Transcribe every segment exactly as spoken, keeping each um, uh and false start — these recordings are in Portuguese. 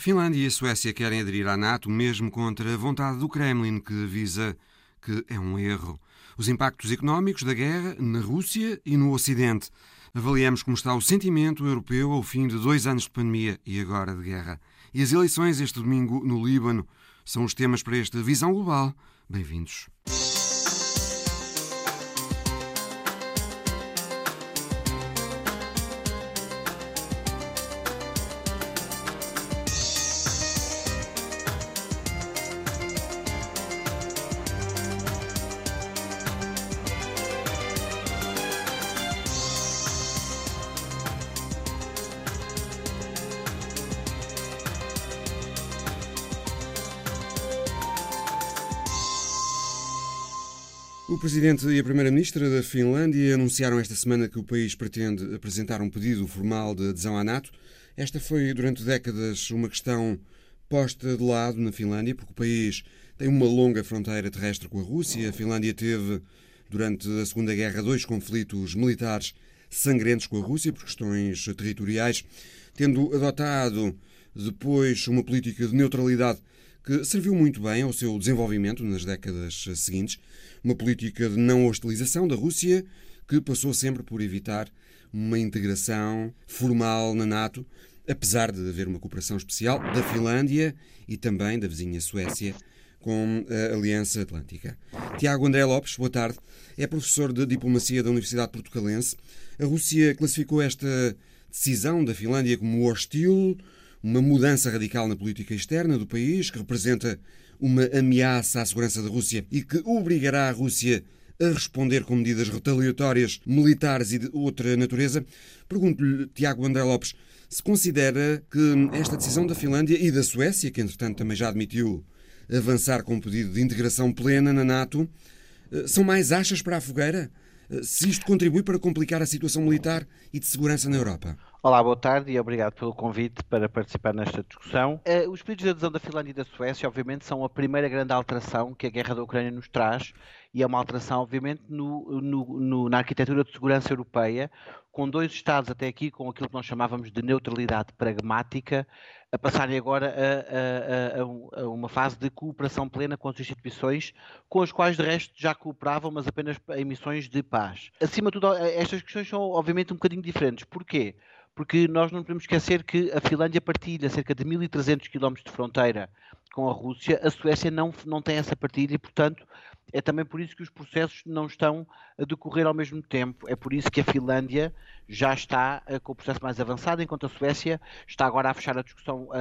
A Finlândia e a Suécia querem aderir à NATO, mesmo contra a vontade do Kremlin, que avisa que é um erro. Os impactos económicos da guerra na Rússia e no Ocidente. Avaliamos como está o sentimento europeu ao fim de dois anos de pandemia e agora de guerra. E as eleições este domingo no Líbano são os temas para esta visão global. Bem-vindos. O Presidente e a Primeira-Ministra da Finlândia anunciaram esta semana que o país pretende apresentar um pedido formal de adesão à NATO. Esta foi, durante décadas, uma questão posta de lado na Finlândia, porque o país tem uma longa fronteira terrestre com a Rússia. A Finlândia teve, durante a Segunda Guerra, dois conflitos militares sangrentos com a Rússia, por questões territoriais, tendo adotado depois uma política de neutralidade que serviu muito bem ao seu desenvolvimento nas décadas seguintes, uma política de não hostilização da Rússia, que passou sempre por evitar uma integração formal na NATO, apesar de haver uma cooperação especial da Finlândia e também da vizinha Suécia com a Aliança Atlântica. Tiago André Lopes, boa tarde. É professor de Diplomacia da Universidade Portucalense. A Rússia classificou esta decisão da Finlândia como hostil, uma mudança radical na política externa do país, que representa uma ameaça à segurança da Rússia e que obrigará a Rússia a responder com medidas retaliatórias, militares e de outra natureza. Pergunto-lhe, Tiago André Lopes, se considera que esta decisão da Finlândia e da Suécia, que entretanto também já admitiu avançar com um pedido de integração plena na NATO, são mais achas para a fogueira? Se isto contribui para complicar a situação militar e de segurança na Europa? Olá, boa tarde e obrigado pelo convite para participar nesta discussão. Uh, os pedidos de adesão da Finlândia e da Suécia, obviamente, são a primeira grande alteração que a guerra da Ucrânia nos traz e é uma alteração, obviamente, no, no, no, na arquitetura de segurança europeia, com dois Estados até aqui, com aquilo que nós chamávamos de neutralidade pragmática, a passarem agora a, a, a, a uma fase de cooperação plena com as instituições, com as quais de resto já cooperavam, mas apenas em missões de paz. Acima de tudo, estas questões são obviamente um bocadinho diferentes. Porquê? Porque nós não podemos esquecer que a Finlândia partilha cerca de mil e trezentos quilómetros de fronteira com a Rússia, a Suécia não, não tem essa partilha e, portanto, é também por isso que os processos não estão a decorrer ao mesmo tempo. É por isso que a Finlândia já está uh, com o processo mais avançado, enquanto a Suécia está agora a fechar a discussão uh, uh,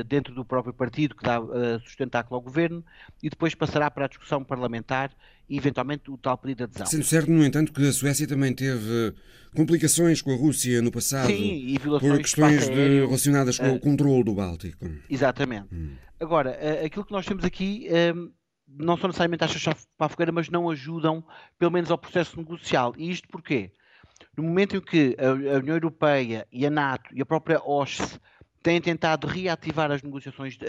uh, dentro do próprio partido que dá uh, sustentáculo ao governo e depois passará para a discussão parlamentar e, eventualmente, o tal pedido de adesão. Sendo certo, no entanto, que a Suécia também teve complicações com a Rússia no passado. Sim, e violações por questões de, relacionadas uh, com o controle do Báltico. Exatamente. Hum. Agora, uh, aquilo que nós temos aqui... Um, não são necessariamente achas para a fogueira, mas não ajudam, pelo menos, ao processo negocial. E isto porquê? No momento em que a União Europeia e a NATO e a própria O S C E têm tentado reativar as negociações uh,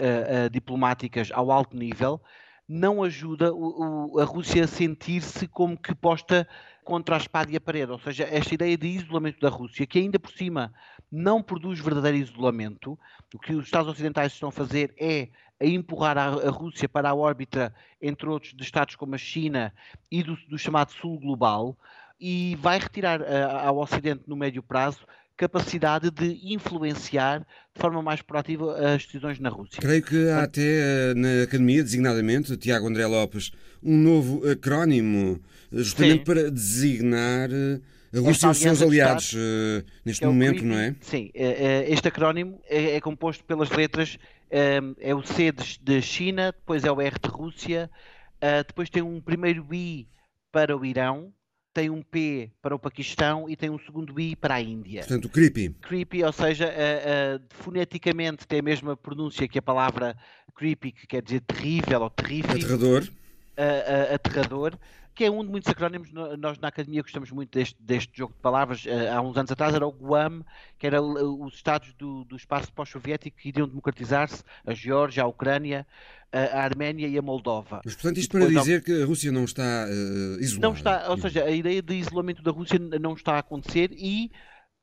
uh, diplomáticas ao alto nível, não ajuda o, o, a Rússia a sentir-se como que posta contra a espada e a parede. Ou seja, esta ideia de isolamento da Rússia, que ainda por cima não produz verdadeiro isolamento, o que os Estados ocidentais estão a fazer é a empurrar a Rússia para a órbita, entre outros, de Estados como a China e do, do chamado Sul Global, e vai retirar a, ao Ocidente, no médio prazo, capacidade de influenciar de forma mais proativa as decisões na Rússia. Creio que há até na academia, designadamente, Tiago André Lopes, um novo acrónimo, justamente sim, para designar a Rússia e os seus aliados uh, neste é momento, C R I P, não é? Sim, este acrónimo é, é composto pelas letras, é o C de China, depois é o R de Rússia, depois tem um primeiro I para o Irão, tem um P para o Paquistão e tem um segundo I para a Índia. Portanto, C R I P. C R I P, ou seja, uh, uh, foneticamente tem a mesma pronúncia que a palavra creepy, que quer dizer terrível ou terrível. Aterrador. Uh, uh, aterrador, que é um de muitos acrónimos. Nós na Academia gostamos muito deste, deste jogo de palavras. Uh, há uns anos atrás era o Guam, que era o, os estados do, do espaço pós-soviético que iriam democratizar-se, a Geórgia, a Ucrânia, a Arménia e a Moldova. Mas, portanto, isto para dizer que a Rússia não está uh, isolada. Não está, ou seja, a ideia de isolamento da Rússia não está a acontecer e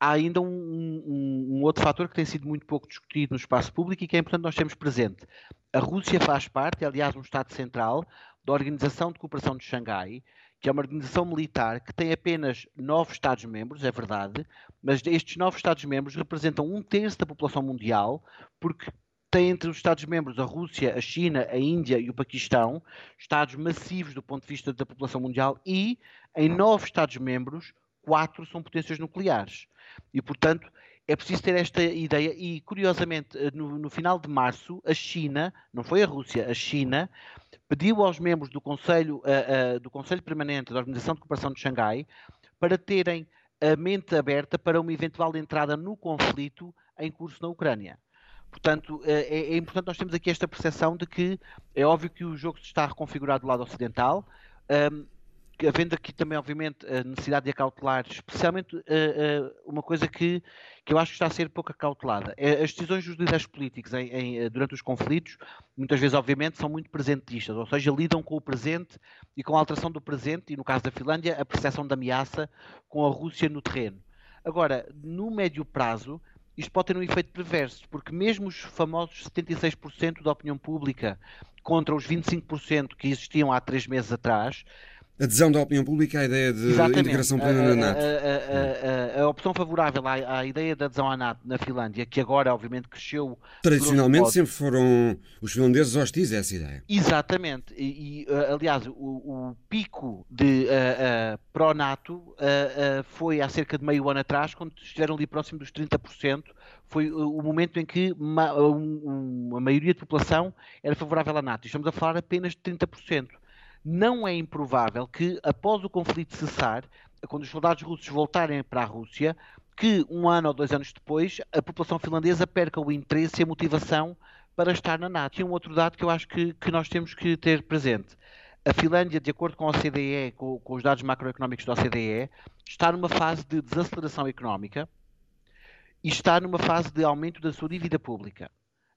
há ainda um, um, um outro fator que tem sido muito pouco discutido no espaço público e que é importante nós termos presente. A Rússia faz parte, é aliás um Estado central, da Organização de Cooperação de Xangai, que é uma organização militar que tem apenas nove Estados-membros, é verdade, mas estes nove Estados-membros representam um terço da população mundial, porque tem entre os Estados-membros a Rússia, a China, a Índia e o Paquistão, Estados massivos do ponto de vista da população mundial, e em nove Estados-membros, quatro são potências nucleares. E, portanto, é preciso ter esta ideia. E, curiosamente, no, no final de março, a China, não foi a Rússia, a China, pediu aos membros do Conselho, uh, uh, do Conselho Permanente da Organização de Cooperação de Xangai para terem a mente aberta para uma eventual entrada no conflito em curso na Ucrânia. Portanto, uh, é, é importante nós termos aqui esta percepção de que é óbvio que o jogo se está reconfigurado do lado ocidental, um, havendo aqui também, obviamente, a necessidade de acautelar, especialmente uh, uh, uma coisa que, que eu acho que está a ser pouco acautelada. As decisões dos líderes políticos em, em, durante os conflitos, muitas vezes, obviamente, são muito presentistas, ou seja, lidam com o presente e com a alteração do presente, e no caso da Finlândia, a percepção da ameaça com a Rússia no terreno. Agora, no médio prazo, isto pode ter um efeito perverso, porque mesmo os famosos setenta e seis por cento da opinião pública contra os vinte e cinco por cento que existiam há três meses atrás, adesão da opinião pública à ideia de Exatamente. integração plena na NATO. A, a, a, a, a opção favorável à, à ideia da adesão à NATO na Finlândia, que agora obviamente cresceu... Tradicionalmente sempre foram os finlandeses hostis a essa ideia. Exatamente. E, e aliás, o, o pico de uh, uh, pró-NATO uh, uh, foi há cerca de meio ano atrás, quando estiveram ali próximo dos trinta por cento. Foi o momento em que ma, um, um, a maioria da população era favorável à NATO. E estamos a falar apenas de trinta por cento. Não é improvável que, após o conflito cessar, quando os soldados russos voltarem para a Rússia, que um ano ou dois anos depois, a população finlandesa perca o interesse e a motivação para estar na NATO. E um outro dado que eu acho que, que nós temos que ter presente. A Finlândia, de acordo com a O C D E, com, com os dados macroeconómicos da O C D E, está numa fase de desaceleração económica e está numa fase de aumento da sua dívida pública.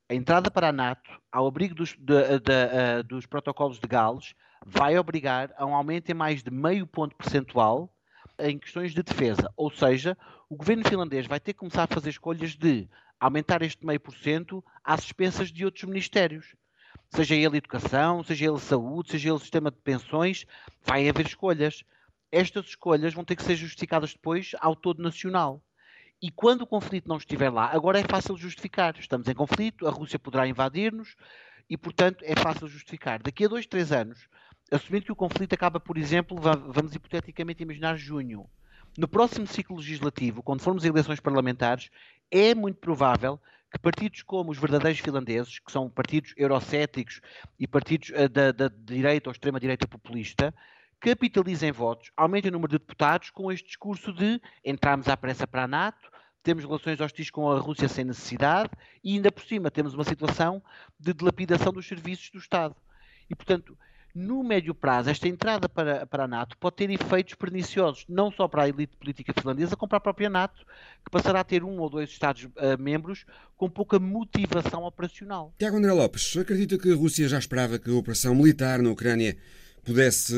A entrada para a NATO, ao abrigo dos, de, de, de, dos protocolos de Gales, vai obrigar a um aumento em mais de meio ponto percentual em questões de defesa. Ou seja, o governo finlandês vai ter que começar a fazer escolhas de aumentar este meio por cento às expensas de outros ministérios. Seja ele educação, seja ele saúde, seja ele sistema de pensões, vai haver escolhas. Estas escolhas vão ter que ser justificadas depois ao todo nacional. E quando o conflito não estiver lá, agora é fácil justificar. Estamos em conflito, a Rússia poderá invadir-nos e, portanto, é fácil justificar. Daqui a dois, três anos, assumindo que o conflito acaba, por exemplo, vamos hipoteticamente imaginar junho. No próximo ciclo legislativo, quando formos a eleições parlamentares, é muito provável que partidos como os verdadeiros finlandeses, que são partidos eurocéticos e partidos da, da direita ou extrema-direita populista, capitalizem votos, aumentem o número de deputados com este discurso de entrarmos à pressa para a NATO, temos relações hostis com a Rússia sem necessidade e ainda por cima temos uma situação de dilapidação dos serviços do Estado. E, portanto, no médio prazo, esta entrada para, para a NATO pode ter efeitos perniciosos, não só para a elite política finlandesa, como para a própria NATO, que passará a ter um ou dois Estados-membros uh, com pouca motivação operacional. Tiago André Lopes, acredita que a Rússia já esperava que a operação militar na Ucrânia pudesse,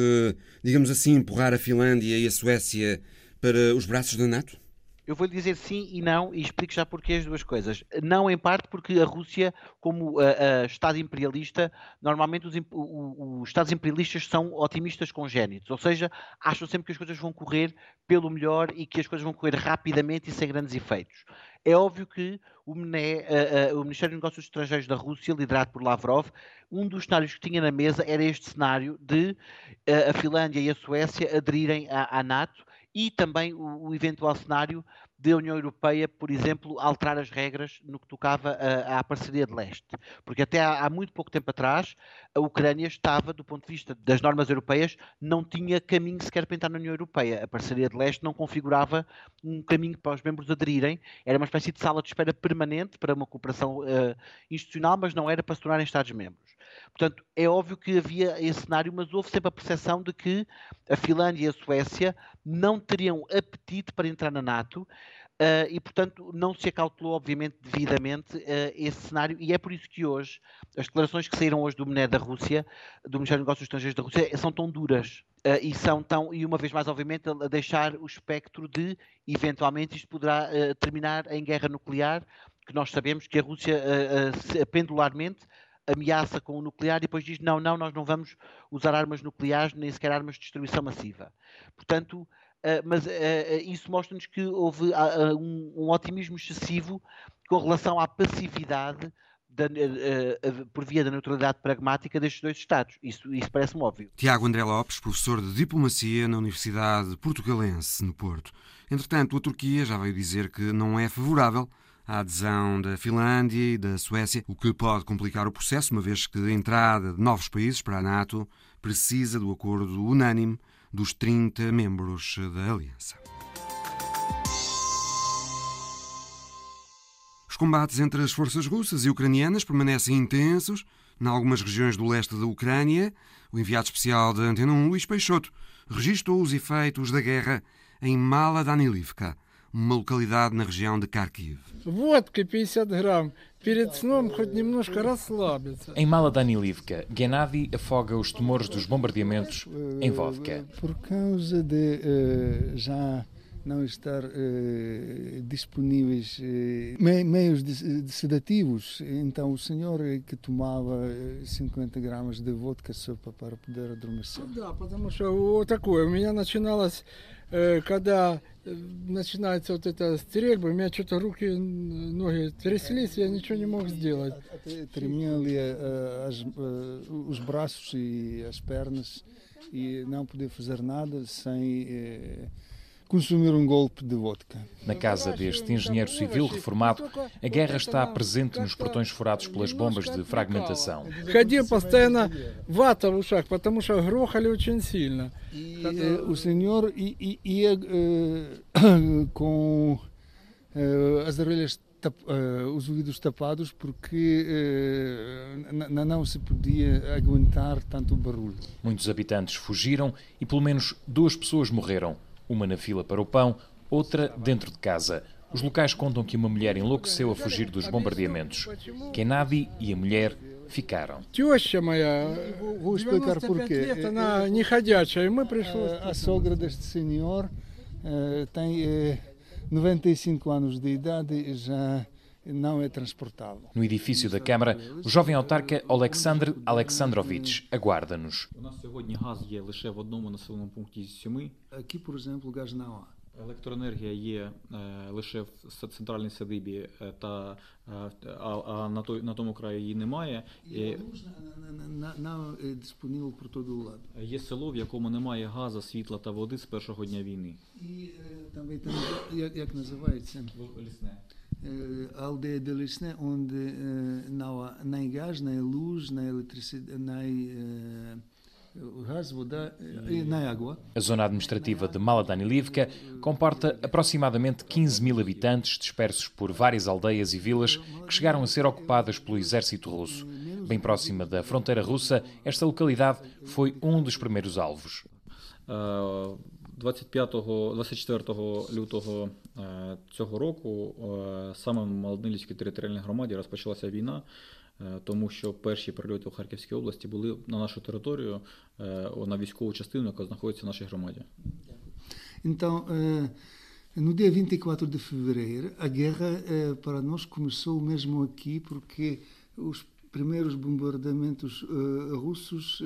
digamos assim, empurrar a Finlândia e a Suécia para os braços da NATO? Eu vou lhe dizer sim e não, e explico já porquê as duas coisas. Não, em parte, porque a Rússia, como uh, uh, Estado imperialista, normalmente os, imp- o, os Estados imperialistas são otimistas congénitos, ou seja, acham sempre que as coisas vão correr pelo melhor e que as coisas vão correr rapidamente e sem grandes efeitos. É óbvio que o, MENER, uh, uh, o Ministério dos Negócios Estrangeiros da Rússia, liderado por Lavrov, um dos cenários que tinha na mesa era este cenário de uh, a Finlândia e a Suécia aderirem à, à NATO, e também o, o eventual cenário da União Europeia, por exemplo, alterar as regras no que tocava à, à parceria de leste. Porque até há, há muito pouco tempo atrás, a Ucrânia estava, do ponto de vista das normas europeias, não tinha caminho sequer para entrar na União Europeia. A parceria de leste não configurava um caminho para os membros aderirem. Era uma espécie de sala de espera permanente para uma cooperação uh, institucional, mas não era para se tornarem Estados-membros. Portanto, é óbvio que havia esse cenário, mas houve sempre a percepção de que a Finlândia e a Suécia não teriam apetite para entrar na NATO, Uh, e, portanto, não se acautelou, obviamente, devidamente uh, esse cenário, e é por isso que hoje, as declarações que saíram hoje do MENER da Rússia, do Ministério dos Negócios Estrangeiros da Rússia, são tão duras, uh, e são tão, e uma vez mais, obviamente, a deixar o espectro de, eventualmente, isto poderá uh, terminar em guerra nuclear, que nós sabemos que a Rússia, uh, uh, pendularmente, ameaça com o nuclear e depois diz, não, não, nós não vamos usar armas nucleares, nem sequer armas de destruição massiva. Portanto... Uh, mas uh, uh, isso mostra-nos que houve uh, um, um otimismo excessivo com relação à passividade da, uh, uh, por via da neutralidade pragmática destes dois Estados. Isso, isso parece-me óbvio. Tiago André Lopes, professor de Diplomacia na Universidade Portucalense, no Porto. Entretanto, a Turquia já veio dizer que não é favorável à adesão da Finlândia e da Suécia, o que pode complicar o processo, uma vez que a entrada de novos países para a NATO precisa do acordo unânime dos trinta membros da Aliança. Os combates entre as forças russas e ucranianas permanecem intensos. Em algumas regiões do leste da Ucrânia, o enviado especial da Antena um, Luís Peixoto, registrou os efeitos da guerra em Mala Danylivka, uma localidade na região de Kharkiv. Em Mala Danylivka, Gennady afoga os temores dos bombardeamentos em vodka. Por causa de uh, já não estar uh, disponíveis uh, me- meios de, de sedativos, então o senhor que tomava cinquenta gramas de vodka sopa para poder adormecer. Да, потому что вот такое. У меня начиналось, когда начинается вот эта стрельба, у меня что-то руки, ноги тряслись, я ничего не мог сделать. Tremiam os braços e as pernas e não podia fazer nada sem consumir um golpe de vodka. Na casa deste engenheiro civil reformado, a guerra está presente nos portões furados pelas bombas de fragmentação. E, o senhor ia com as orelhas, os ouvidos tapados, porque uh, não se podia aguentar tanto barulho. Muitos habitantes fugiram e pelo menos duas pessoas morreram. Uma na fila para o pão, outra dentro de casa. Os locais contam que uma mulher enlouqueceu a fugir dos bombardeamentos. Gennady e a mulher ficaram. Vou explicar porquê. A sogra deste senhor tem noventa e cinco anos de idade e já não é transportável. No edifício da Câmara, o jovem autarca Oleksandr Aleksandrovich aguarda-nos. Aqui, por exemplo, gás não há. Não é disponível por todo o lado. E também tem, como é que называется? A aldeia de Lisne, onde uh, não há nem gás, nem luz, nem eletricidade, nem uh, gás, voda, e nem água. A zona administrativa de Mala Danylivka comporta aproximadamente quinze mil habitantes dispersos por várias aldeias e vilas que chegaram a ser ocupadas pelo exército russo. Bem próxima da fronteira russa, esta localidade foi um dos primeiros alvos. Uh... vinte e quatro, vinte e quatro лютого цього року саме в Малоднилівській територіальній громаді розпочалася війна, тому що перші прильоти у Харківській області були на нашу територію, на військову частину, яка знаходиться в нашій громаді. Então, no dia vinte e quatro de fevereiro, a guerra para nós começou mesmo aqui, porque os primeiros bombardeamentos russos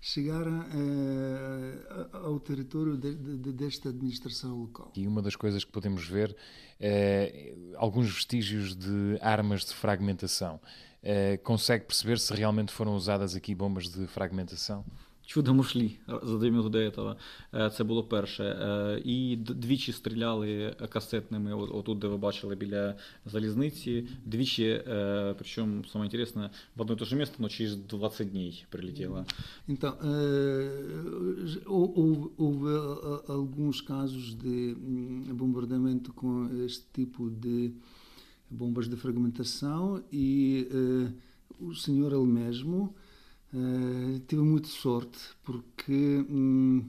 chegaram uh, ao território de, de, desta administração local. E uma das coisas que podemos ver é uh, alguns vestígios de armas de fragmentação. Uh, consegue perceber se realmente foram usadas aqui bombas de fragmentação? Чудом ушли за дві минути до этого. Це було перше. І двічі стріляли касетними, отут, де ви бачили, біля залізниці. Двічі, причому, саме цікаве, в одне і те ж місце, але через двадцять днів прилетіло. Então, houve, houve alguns casos de bombardeamento com este tipo de bombas de fragmentação e o senhor ele mesmo Uh, tive muita sorte porque um,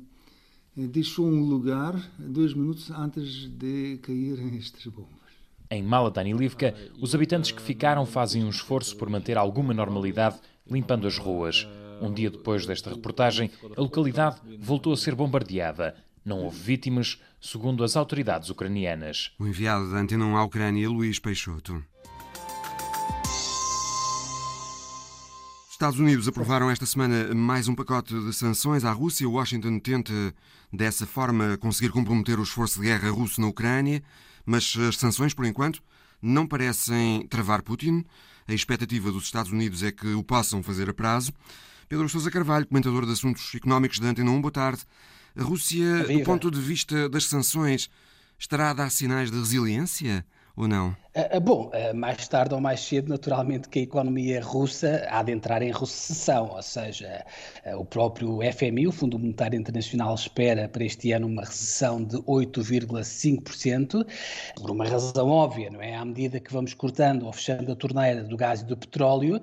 uh, deixou um lugar dois minutos antes de caírem estas bombas. Em Mala Danylivka, os habitantes que ficaram fazem um esforço por manter alguma normalidade, limpando as ruas. Um dia depois desta reportagem, a localidade voltou a ser bombardeada. Não houve vítimas, segundo as autoridades ucranianas. O enviado da Antena um à Ucrânia, Luís Peixoto. Estados Unidos aprovaram esta semana mais um pacote de sanções à Rússia. Washington tenta, dessa forma, conseguir comprometer o esforço de guerra russo na Ucrânia, mas as sanções, por enquanto, não parecem travar Putin. A expectativa dos Estados Unidos é que o possam fazer a prazo. Pedro Sousa Carvalho, comentador de assuntos económicos da Antena um, boa tarde. A Rússia, do ponto de vista das sanções, estará a dar sinais de resiliência? Ou não? Bom, mais tarde ou mais cedo, naturalmente, que a economia russa há de entrar em recessão, ou seja, o próprio F M I, o Fundo Monetário Internacional, espera para este ano uma recessão de oito vírgula cinco por cento, por uma razão óbvia, não é? À medida que vamos cortando ou fechando a torneira do gás e do petróleo,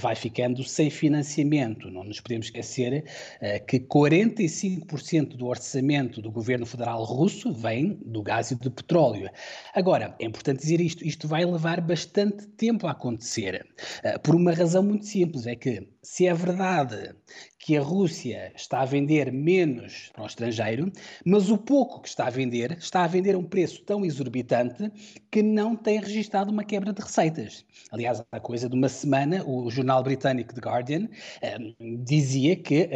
vai ficando sem financiamento. Não nos podemos esquecer que quarenta e cinco por cento do orçamento do governo federal russo vem do gás e do petróleo. Agora, é importante dizer isto, isto vai levar bastante tempo a acontecer, por uma razão muito simples, é que se é verdade que a Rússia está a vender menos para o estrangeiro, mas o pouco que está a vender, está a vender a um preço tão exorbitante que não tem registado uma quebra de receitas. Aliás, há coisa de uma semana, o jornal britânico The Guardian um, dizia que uh,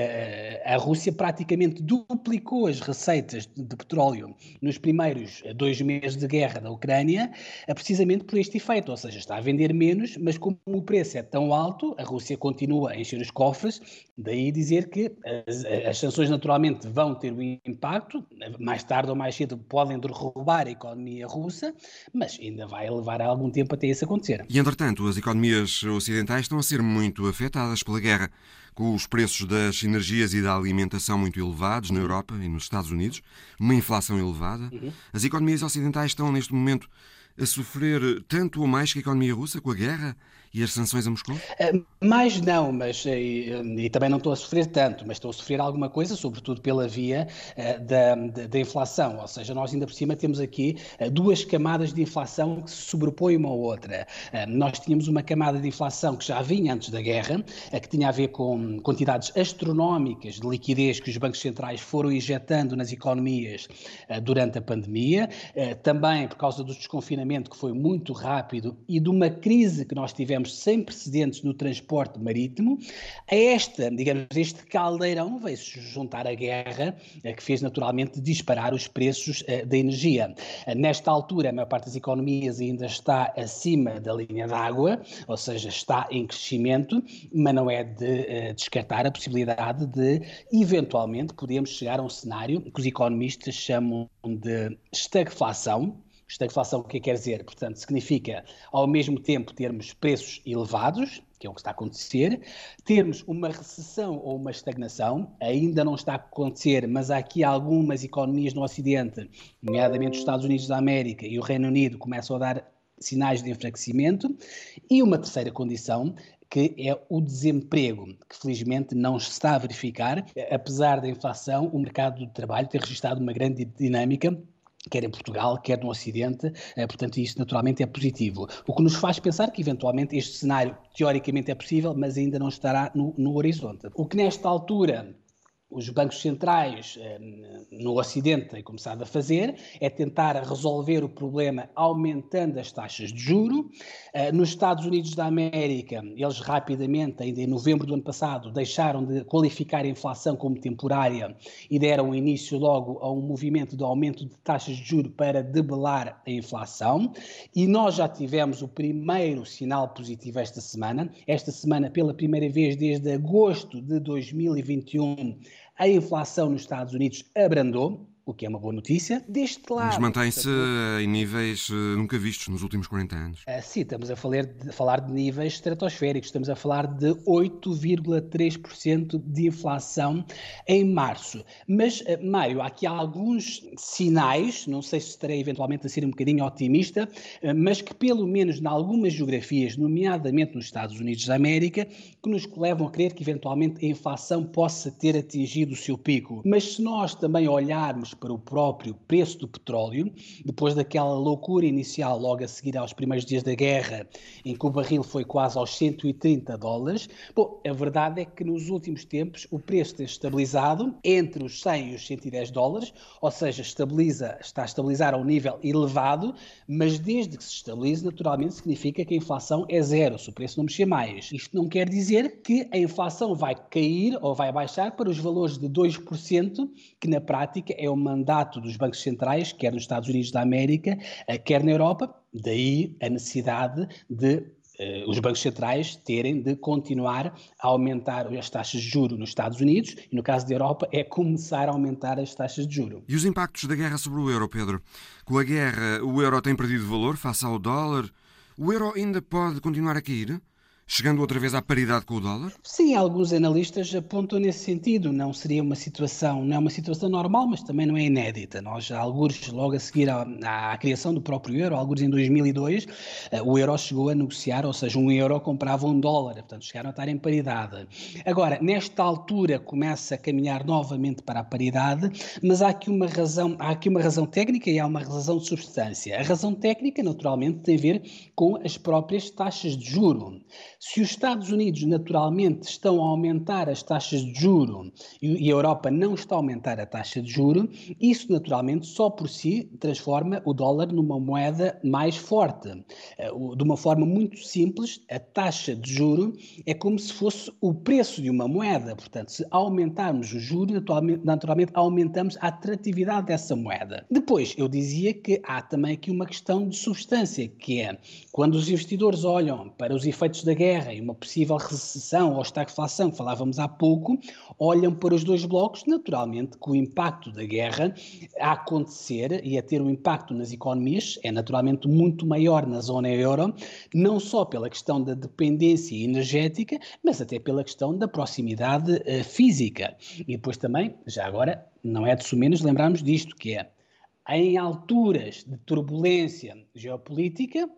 a Rússia praticamente duplicou as receitas de petróleo nos primeiros dois meses de guerra da Ucrânia, precisamente por este efeito, ou seja, está a vender menos, mas como o preço é tão alto, a Rússia continua a encher os cofres, daí dizer que as, as sanções naturalmente vão ter um impacto, mais tarde ou mais cedo podem derrubar a economia russa, mas ainda vai levar algum tempo até isso acontecer. E entretanto, as economias ocidentais estão a ser muito afetadas pela guerra, com os preços das energias e da alimentação muito elevados na Europa e nos Estados Unidos, uma inflação elevada. Uhum. As economias ocidentais estão neste momento a sofrer tanto ou mais que a economia russa com a guerra e as sanções a Moscou? Mais não, mas e, e também não estou a sofrer tanto, mas estou a sofrer alguma coisa, sobretudo pela via uh, da, da inflação, ou seja, nós ainda por cima temos aqui uh, duas camadas de inflação que se sobrepõem uma à outra. Uh, nós tínhamos uma camada de inflação que já vinha antes da guerra, uh, que tinha a ver com quantidades astronómicas de liquidez que os bancos centrais foram injetando nas economias uh, durante a pandemia, uh, também por causa dos desconfinamentos que foi muito rápido e de uma crise que nós tivemos sem precedentes no transporte marítimo. A esta, digamos, este caldeirão veio-se juntar a guerra, que fez naturalmente disparar os preços da energia. Nesta altura, a maior parte das economias ainda está acima da linha d'água, ou seja, está em crescimento, mas não é de descartar a possibilidade de, eventualmente, podermos chegar a um cenário que os economistas chamam de estagflação. Estagflação, o que quer dizer? Portanto, significa, ao mesmo tempo, termos preços elevados, que é o que está a acontecer, termos uma recessão ou uma estagnação, ainda não está a acontecer, mas há aqui algumas economias no Ocidente, nomeadamente os Estados Unidos da América e o Reino Unido, começam a dar sinais de enfraquecimento, e uma terceira condição, que é o desemprego, que felizmente não está a verificar, apesar da inflação, o mercado do trabalho ter registrado uma grande dinâmica, quer em Portugal, quer no Ocidente, portanto isso naturalmente é positivo. O que nos faz pensar que eventualmente este cenário teoricamente é possível, mas ainda não estará no, no horizonte. O que nesta altura os bancos centrais no Ocidente têm começado a fazer é tentar resolver o problema aumentando as taxas de juros. Nos Estados Unidos da América, eles rapidamente, ainda em novembro do ano passado, deixaram de qualificar a inflação como temporária e deram início logo a um movimento de aumento de taxas de juros para debelar a inflação. E nós já tivemos o primeiro sinal positivo esta semana. Esta semana, pela primeira vez desde agosto de dois mil e vinte e um, a inflação nos Estados Unidos abrandou, o que é uma boa notícia. Deste lado... Mas mantém-se em níveis nunca vistos nos últimos quarenta anos. Ah, sim, estamos a falar de, falar de níveis estratosféricos. Estamos a falar de oito vírgula três por cento de inflação em março. Mas, Mário, há aqui alguns sinais, não sei se estarei eventualmente a ser um bocadinho otimista, mas que pelo menos em algumas geografias, nomeadamente nos Estados Unidos da América, que nos levam a crer que eventualmente a inflação possa ter atingido o seu pico. Mas se nós também olharmos para o próprio preço do petróleo, depois daquela loucura inicial logo a seguir aos primeiros dias da guerra, em que o barril foi quase aos cento e trinta dólares, bom, a verdade é que nos últimos tempos o preço tem estabilizado entre os cem e os cento e dez dólares, ou seja, estabiliza, está a estabilizar a um nível elevado, mas desde que se estabilize, naturalmente significa que a inflação é zero, se o preço não mexer mais. Isto não quer dizer que a inflação vai cair ou vai baixar para os valores de dois por cento, que na prática é o mandato dos bancos centrais, quer nos Estados Unidos da América, quer na Europa, daí a necessidade de eh, os bancos centrais terem de continuar a aumentar as taxas de juros nos Estados Unidos e, no caso da Europa, é começar a aumentar as taxas de juros. E os impactos da guerra sobre o euro, Pedro? Com a guerra, o euro tem perdido valor face ao dólar. O euro ainda pode continuar a cair? Chegando outra vez à paridade com o dólar? Sim, alguns analistas apontam nesse sentido. Não seria uma situação, não é uma situação normal, mas também não é inédita. Nós, alguns, logo a seguir à, à criação do próprio euro, alguns em dois mil e dois, o euro chegou a negociar, ou seja, um euro comprava um dólar, portanto chegaram a estar em paridade. Agora, nesta altura começa a caminhar novamente para a paridade, mas há aqui uma razão, há aqui uma razão técnica e há uma razão de substância. A razão técnica, naturalmente, tem a ver com as próprias taxas de juro. Se os Estados Unidos naturalmente estão a aumentar as taxas de juro e a Europa não está a aumentar a taxa de juro, isso naturalmente só por si transforma o dólar numa moeda mais forte. De uma forma muito simples, a taxa de juro é como se fosse o preço de uma moeda. Portanto, se aumentarmos o juro, naturalmente, naturalmente aumentamos a atratividade dessa moeda. Depois, eu dizia que há também aqui uma questão de substância, que é quando os investidores olham para os efeitos da guerra e uma possível recessão ou estagflação que falávamos há pouco, olham para os dois blocos, naturalmente que o impacto da guerra a acontecer e a ter um impacto nas economias é naturalmente muito maior na zona euro, não só pela questão da dependência energética, mas até pela questão da proximidade uh, física. E depois também, já agora, não é de sumenos lembrarmos disto, que é em alturas de turbulência geopolítica,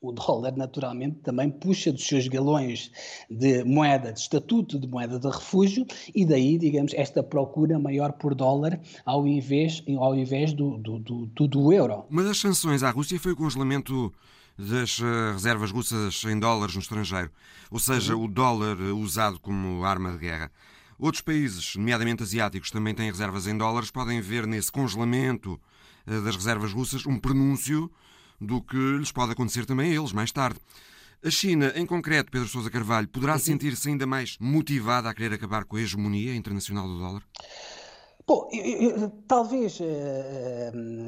o dólar naturalmente também puxa dos seus galões de moeda, de estatuto de moeda de refúgio, e daí, digamos, esta procura maior por dólar ao invés, ao invés do, do, do, do euro. Uma das sanções à Rússia foi o congelamento das reservas russas em dólares no estrangeiro, ou seja, o dólar usado como arma de guerra. Outros países, nomeadamente asiáticos, também têm reservas em dólares, podem ver nesse congelamento das reservas russas um prenúncio do que lhes pode acontecer também a eles mais tarde. A China, em concreto, Pedro Sousa Carvalho, poderá sentir-se ainda mais motivada a querer acabar com a hegemonia internacional do dólar? Bom, eu, eu, talvez,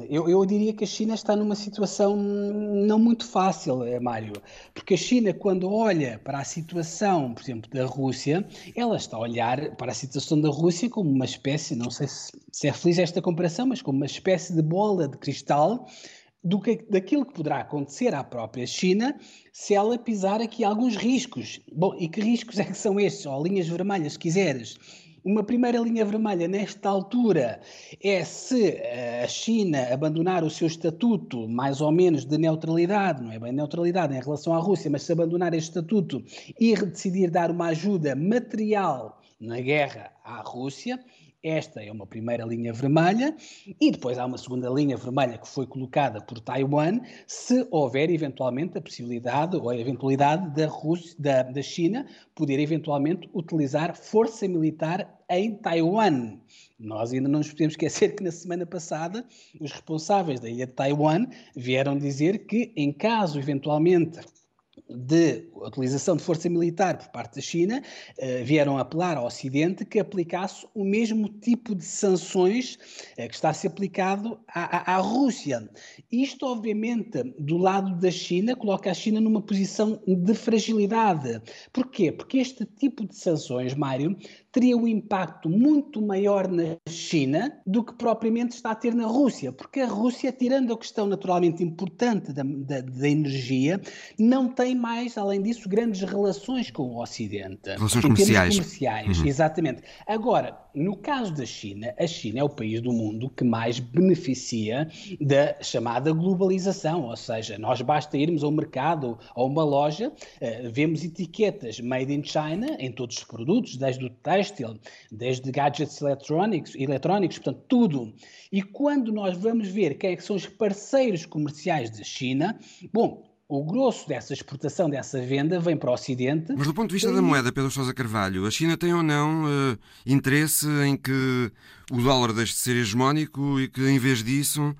eu, eu diria que a China está numa situação não muito fácil, Mário, porque a China, quando olha para a situação, por exemplo, da Rússia, ela está a olhar para a situação da Rússia como uma espécie, não sei se, se é feliz esta comparação, mas como uma espécie de bola de cristal do que, daquilo que poderá acontecer à própria China se ela pisar aqui alguns riscos. Bom, e que riscos é que são estes? Ou linhas vermelhas, se quiseres. Uma primeira linha vermelha nesta altura é se a China abandonar o seu estatuto mais ou menos de neutralidade, não é bem neutralidade em relação à Rússia, mas se abandonar este estatuto e decidir dar uma ajuda material na guerra à Rússia. Esta é uma primeira linha vermelha e depois há uma segunda linha vermelha que foi colocada por Taiwan se houver eventualmente a possibilidade ou a eventualidade da, Rússia, da, da China poder eventualmente utilizar força militar em Taiwan. Nós ainda não nos podemos esquecer que na semana passada os responsáveis da ilha de Taiwan vieram dizer que em caso eventualmente de utilização de força militar por parte da China, eh, vieram apelar ao Ocidente que aplicasse o mesmo tipo de sanções eh, que está a ser aplicado à, à, à Rússia. Isto, obviamente, do lado da China, coloca a China numa posição de fragilidade. Porquê? Porque este tipo de sanções, Mário, teria um impacto muito maior na China do que propriamente está a ter na Rússia, porque a Rússia, tirando a questão naturalmente importante da, da, da energia, não tem mais, além disso, grandes relações com o Ocidente. Relações comerciais. comerciais uhum. Exatamente. Agora, no caso da China, a China é o país do mundo que mais beneficia da chamada globalização, ou seja, nós basta irmos a um mercado, a uma loja, vemos etiquetas Made in China em todos os produtos, desde o têxtil, desde gadgets eletrónicos, eletrónicos, portanto, tudo. E quando nós vamos ver quem é que são os parceiros comerciais da China, bom, o grosso dessa exportação, dessa venda, vem para o Ocidente. Mas do ponto de vista tem... da moeda, Pedro Sousa Carvalho, a China tem ou não uh, interesse em que o dólar deixe de ser hegemónico e que, em vez disso,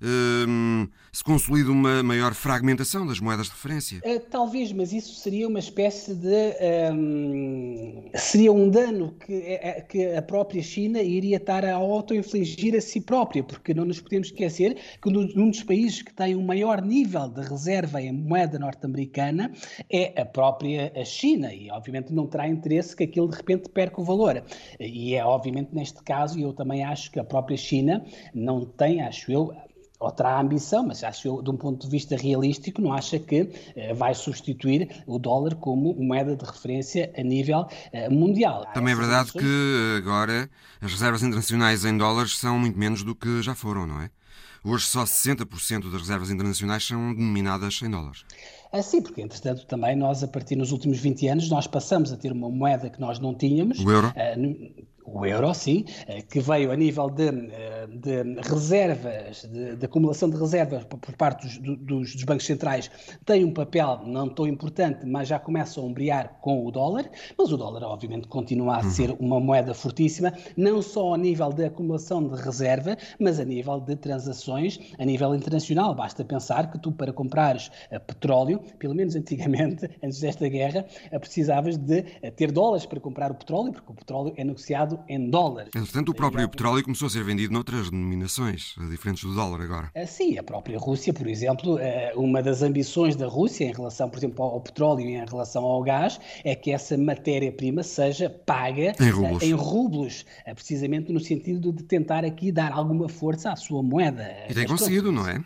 Uh, se consolida uma maior fragmentação das moedas de referência? Uh, talvez, mas isso seria uma espécie de... Um, seria um dano que, que a própria China iria estar a auto-infligir a si própria, porque não nos podemos esquecer que um dos países que tem o maior nível de reserva em moeda norte-americana é a própria China, e obviamente não terá interesse que aquilo de repente perca o valor. E é obviamente neste caso, e eu também acho que a própria China não tem, acho eu, outra ambição, mas acho eu, de um ponto de vista realístico, não acha que eh, vai substituir o dólar como moeda de referência a nível eh, mundial. Também é verdade que agora as reservas internacionais em dólares são muito menos do que já foram, não é? Hoje só sessenta por cento das reservas internacionais são denominadas em dólares. Assim, porque entretanto também nós, a partir dos últimos vinte anos, nós passamos a ter uma moeda que nós não tínhamos. O euro. Uh, o euro, sim, uh, que veio a nível de, de reservas, de, de acumulação de reservas por parte dos, dos, dos bancos centrais, tem um papel não tão importante, mas já começa a ombrear com o dólar, mas o dólar obviamente continua a uhum. ser uma moeda fortíssima, não só a nível de acumulação de reserva, mas a nível de transações a nível internacional. Basta pensar que tu, para comprares petróleo, pelo menos antigamente, antes desta guerra, precisavas de ter dólares para comprar o petróleo, porque o petróleo é negociado em dólares. Entretanto, o próprio a... petróleo começou a ser vendido noutras denominações, diferentes do dólar agora. Sim, a própria Rússia, por exemplo, uma das ambições da Rússia em relação, por exemplo, ao petróleo e em relação ao gás, é que essa matéria-prima seja paga em rublos. em rublos, precisamente no sentido de tentar aqui dar alguma força à sua moeda. E tem conseguido, não é?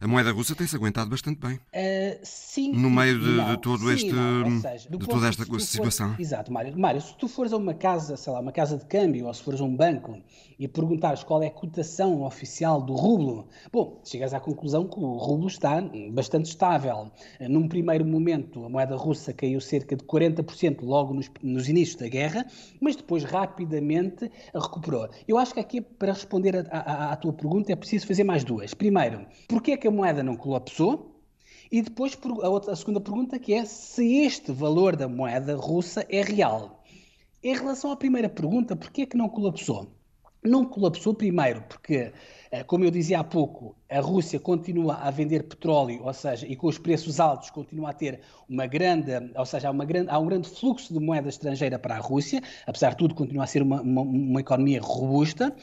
A moeda russa tem-se aguentado bastante bem. Uh, sim. No meio de, não, de todo sim, este, não, seja, de toda esta se situação. For, exato, Mário. Mário, se tu fores a uma casa, sei lá, uma casa de câmbio, ou se fores a um banco e perguntares qual é a cotação oficial do rublo, bom, chegas à conclusão que o rublo está bastante estável. Num primeiro momento, a moeda russa caiu cerca de quarenta por cento logo nos, nos inícios da guerra, mas depois rapidamente recuperou. Eu acho que aqui, para responder a, a, à tua pergunta, é preciso fazer mais duas. Primeiro, porquê é que a moeda não colapsou? E depois a, outra, a segunda pergunta, que é se este valor da moeda russa é real. Em relação à primeira pergunta, porquê é que não colapsou? Não colapsou primeiro porque, como eu dizia há pouco, a Rússia continua a vender petróleo, ou seja, e com os preços altos continua a ter uma grande, ou seja, há, uma grande, há um grande fluxo de moeda estrangeira para a Rússia, apesar de tudo continua a ser uma, uma, uma economia robusta.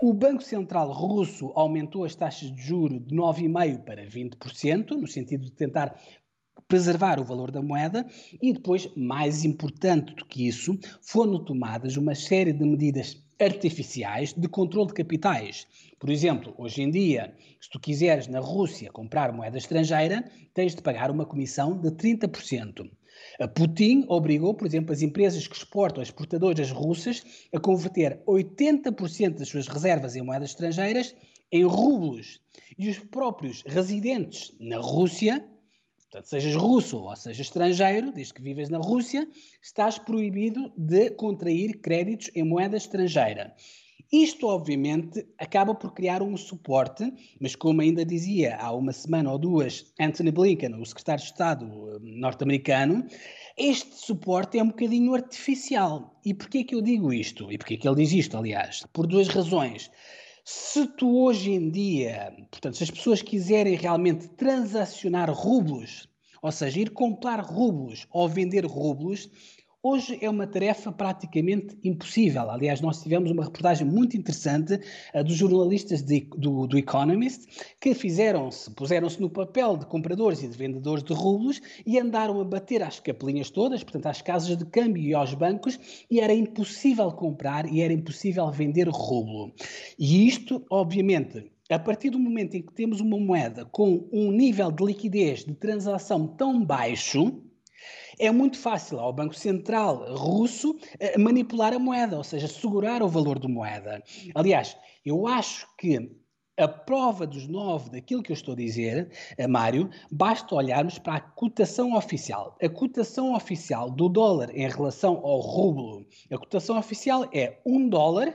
O Banco Central Russo aumentou as taxas de juros de nove vírgula cinco por cento para vinte por cento, no sentido de tentar preservar o valor da moeda, e depois, mais importante do que isso, foram tomadas uma série de medidas artificiais de controle de capitais. Por exemplo, hoje em dia, se tu quiseres na Rússia comprar moeda estrangeira, tens de pagar uma comissão de trinta por cento. Putin obrigou, por exemplo, as empresas que exportam, exportadoras russas, a converter oitenta por cento das suas reservas em moedas estrangeiras em rublos. E os próprios residentes na Rússia, portanto, sejas russo ou sejas estrangeiro, desde que vivas na Rússia, estás proibido de contrair créditos em moeda estrangeira. Isto, obviamente, acaba por criar um suporte, mas como ainda dizia há uma semana ou duas Anthony Blinken, o secretário de Estado norte-americano, este suporte é um bocadinho artificial. E porquê que eu digo isto? E porquê que ele diz isto, aliás? Por duas razões. Se tu hoje em dia, portanto, se as pessoas quiserem realmente transacionar rublos, ou seja, ir comprar rublos ou vender rublos, Hoje é uma tarefa praticamente impossível. Aliás, nós tivemos uma reportagem muito interessante uh, dos jornalistas de, do, do Economist, que fizeram-se, puseram-se no papel de compradores e de vendedores de rublos e andaram a bater às capelinhas todas, portanto às casas de câmbio e aos bancos, e era impossível comprar e era impossível vender rublo. E isto, obviamente, a partir do momento em que temos uma moeda com um nível de liquidez de transação tão baixo, é muito fácil ao Banco Central russo manipular a moeda, ou seja, segurar o valor da moeda. Aliás, eu acho que a prova dos nove daquilo que eu estou a dizer, Mário, basta olharmos para a cotação oficial. A cotação oficial do dólar em relação ao rublo, a cotação oficial é um dólar,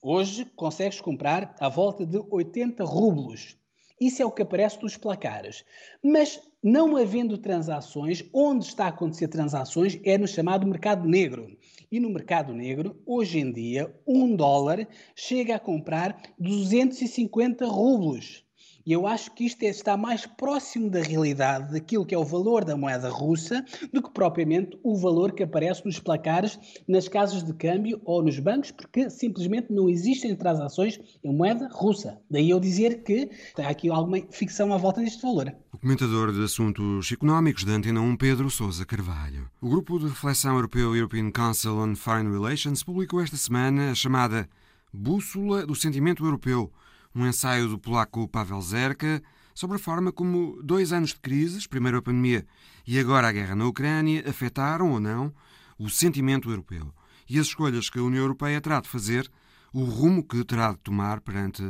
hoje consegues comprar à volta de oitenta rublos. Isso é o que aparece nos placares. Mas não havendo transações, onde está a acontecer transações é no chamado mercado negro. E no mercado negro, hoje em dia, um dólar chega a comprar duzentos e cinquenta rublos. E eu acho que isto está mais próximo da realidade daquilo que é o valor da moeda russa do que propriamente o valor que aparece nos placares, nas casas de câmbio ou nos bancos, porque simplesmente não existem transações em moeda russa. Daí eu dizer que há aqui alguma ficção à volta deste valor. O comentador de assuntos económicos da Antena um, Pedro Sousa Carvalho. O grupo de reflexão europeu European Council on Foreign Relations publicou esta semana a chamada Bússola do Sentimento Europeu, um ensaio do polaco Pavel Zerka sobre a forma como dois anos de crises, primeiro a pandemia e agora a guerra na Ucrânia, afetaram ou não o sentimento europeu e as escolhas que a União Europeia terá de fazer, o rumo que terá de tomar perante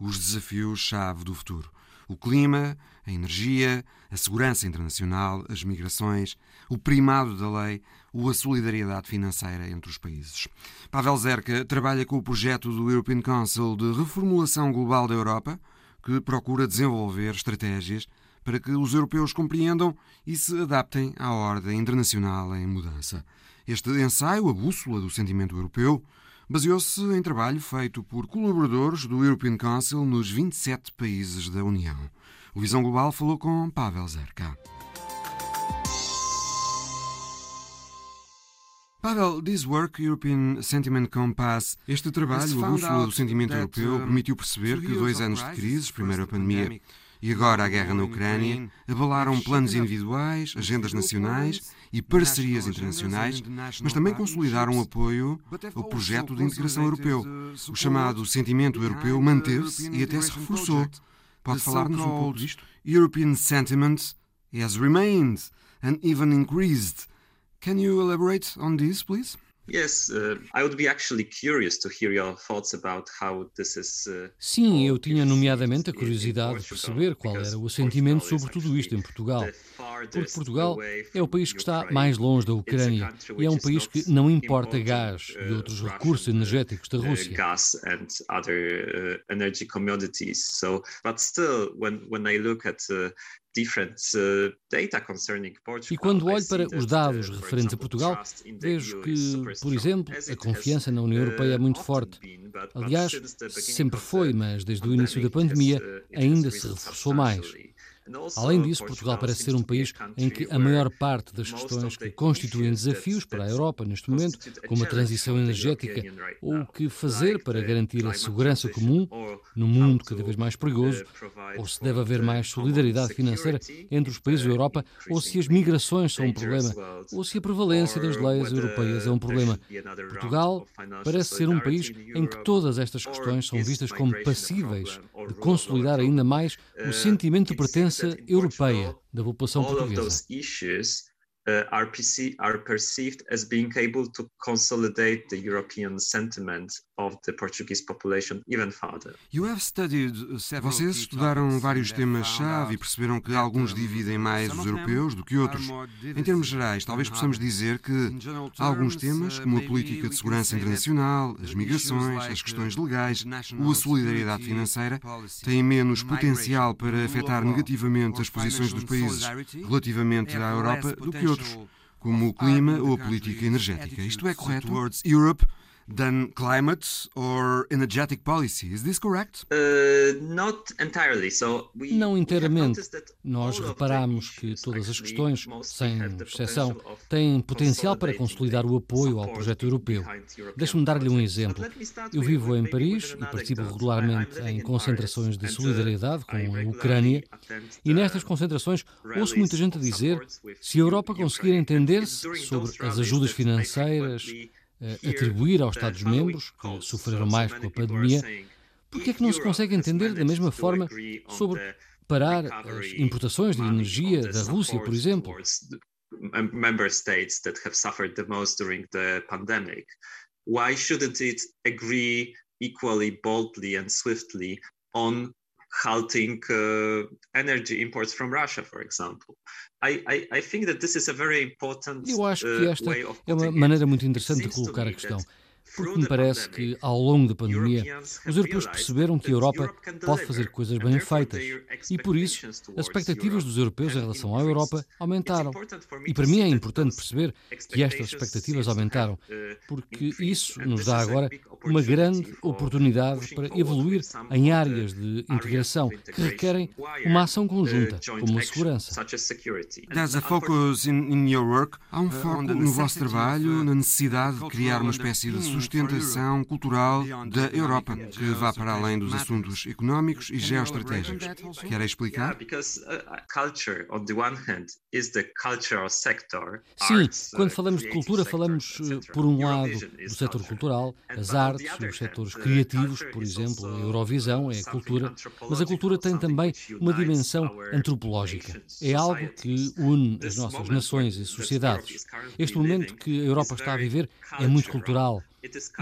os desafios-chave do futuro. O clima, a energia, a segurança internacional, as migrações, o primado da lei ou a solidariedade financeira entre os países. Pavel Zerka trabalha com o projeto do European Council de Reformulação Global da Europa, que procura desenvolver estratégias para que os europeus compreendam e se adaptem à ordem internacional em mudança. Este ensaio, A Bússola do Sentimento Europeu, baseou-se em trabalho feito por colaboradores do European Council nos vinte e sete países da União. O Visão Global falou com Pavel Zerka. Pavel, this work, European Sentiment Compass, este trabalho, A Bússola do Sentimento Europeu, permitiu perceber que dois anos de crises, primeiro a pandemia e agora a guerra na Ucrânia, abalaram planos individuais, agendas nacionais e parcerias internacionais, mas também consolidaram o apoio ao projeto de integração europeu. O chamado sentimento europeu manteve-se e até se reforçou. Pode falar-nos um pouco disto? European sentiment has remained and even increased. Can you elaborate on this, please? Yes, uh, I would be actually curious to hear your thoughts about how this is, uh, Sim, eu tinha nomeadamente a curiosidade de perceber qual era o sentimento sobre tudo isto em Portugal, porque Portugal é o país que está mais longe da Ucrânia e é um país que não importa gás e outros recursos energéticos da Rússia. E quando olho para os dados referentes a Portugal, vejo que, por exemplo, a confiança na União Europeia é muito forte. Aliás, sempre foi, mas desde o início da pandemia ainda se reforçou mais. Além disso, Portugal parece ser um país em que a maior parte das questões que constituem desafios para a Europa neste momento, como a transição energética ou o que fazer para garantir a segurança comum num mundo cada vez mais perigoso, ou se deve haver mais solidariedade financeira entre os países da Europa, ou se as migrações são um problema, ou se a prevalência das leis europeias é um problema. Portugal parece ser um país em que todas estas questões são vistas como passíveis de consolidar ainda mais o sentimento de pertença europeia da população portuguesa. Vocês estudaram vários temas-chave e perceberam que alguns dividem mais os europeus do que outros. Em termos gerais, talvez possamos dizer que alguns temas, como a política de segurança internacional, as migrações, as questões legais ou a solidariedade financeira, têm menos potencial para afetar negativamente as posições dos países relativamente à Europa do que outros, como o clima ou a política energética. Isto é correto? Europe than climate or energetic policy. Is this correct? Uh, not entirely. So we, Não inteiramente. Nós reparamos que todas as questões, sem exceção, têm potencial para consolidar o apoio ao projeto europeu. Deixe-me dar-lhe um exemplo. Eu vivo em Paris e participo regularmente em concentrações de solidariedade com a Ucrânia e nestas concentrações ouço muita gente a dizer se a Europa conseguir entender-se sobre as ajudas financeiras a atribuir aos Estados-membros, que sofreram mais com a pandemia, porque é que não se consegue entender da mesma forma sobre parar as importações de energia da Rússia, por exemplo? Member states that have suffered the most during the pandemic. Why shouldn't it agree equally boldly and swiftly on halting uh, energy imports from Russia, for example? I, I, I think that this is a very important Eu acho que esta uh, é uma maneira muito interessante de colocar a questão, porque me parece que, ao longo da pandemia, os europeus perceberam que a Europa pode fazer coisas bem feitas e, por isso, as expectativas dos europeus em relação à Europa aumentaram. E para mim é importante perceber que estas expectativas aumentaram, porque isso nos dá agora uma grande oportunidade para evoluir em áreas de integração que requerem uma ação conjunta, como a segurança. Há um foco no vosso trabalho na necessidade de criar uma espécie de sustentação cultural da Europa, que vá para além dos assuntos económicos e geoestratégicos. Quer explicar? Sim, quando falamos de cultura, falamos, por um lado, do setor cultural, as artes, os setores criativos, por exemplo, a Eurovisão é a cultura, mas a cultura tem também uma dimensão antropológica. É algo que une as nossas nações e sociedades. Este momento que a Europa está a viver é muito cultural.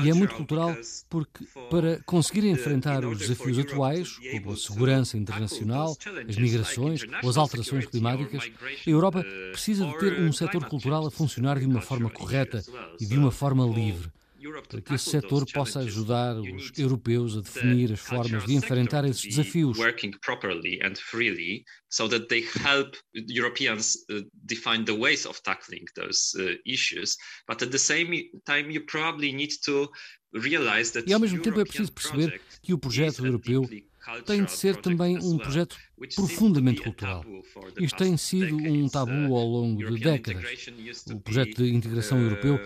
E é muito cultural porque, para conseguir enfrentar os desafios atuais, como a segurança internacional, as migrações ou as alterações climáticas, a Europa precisa de ter um setor cultural a funcionar de uma forma correta e de uma forma livre, para que esse setor possa ajudar os europeus a definir as formas de enfrentar esses desafios. So that they help Europeans uh, define the ways of tackling those uh, issues. But at the same time, you probably need to realize that. E ao mesmo tempo é preciso perceber que o projeto europeu tem de ser também um projeto profundamente cultural. Isto tem sido um tabu ao longo de décadas. O projeto de integração europeu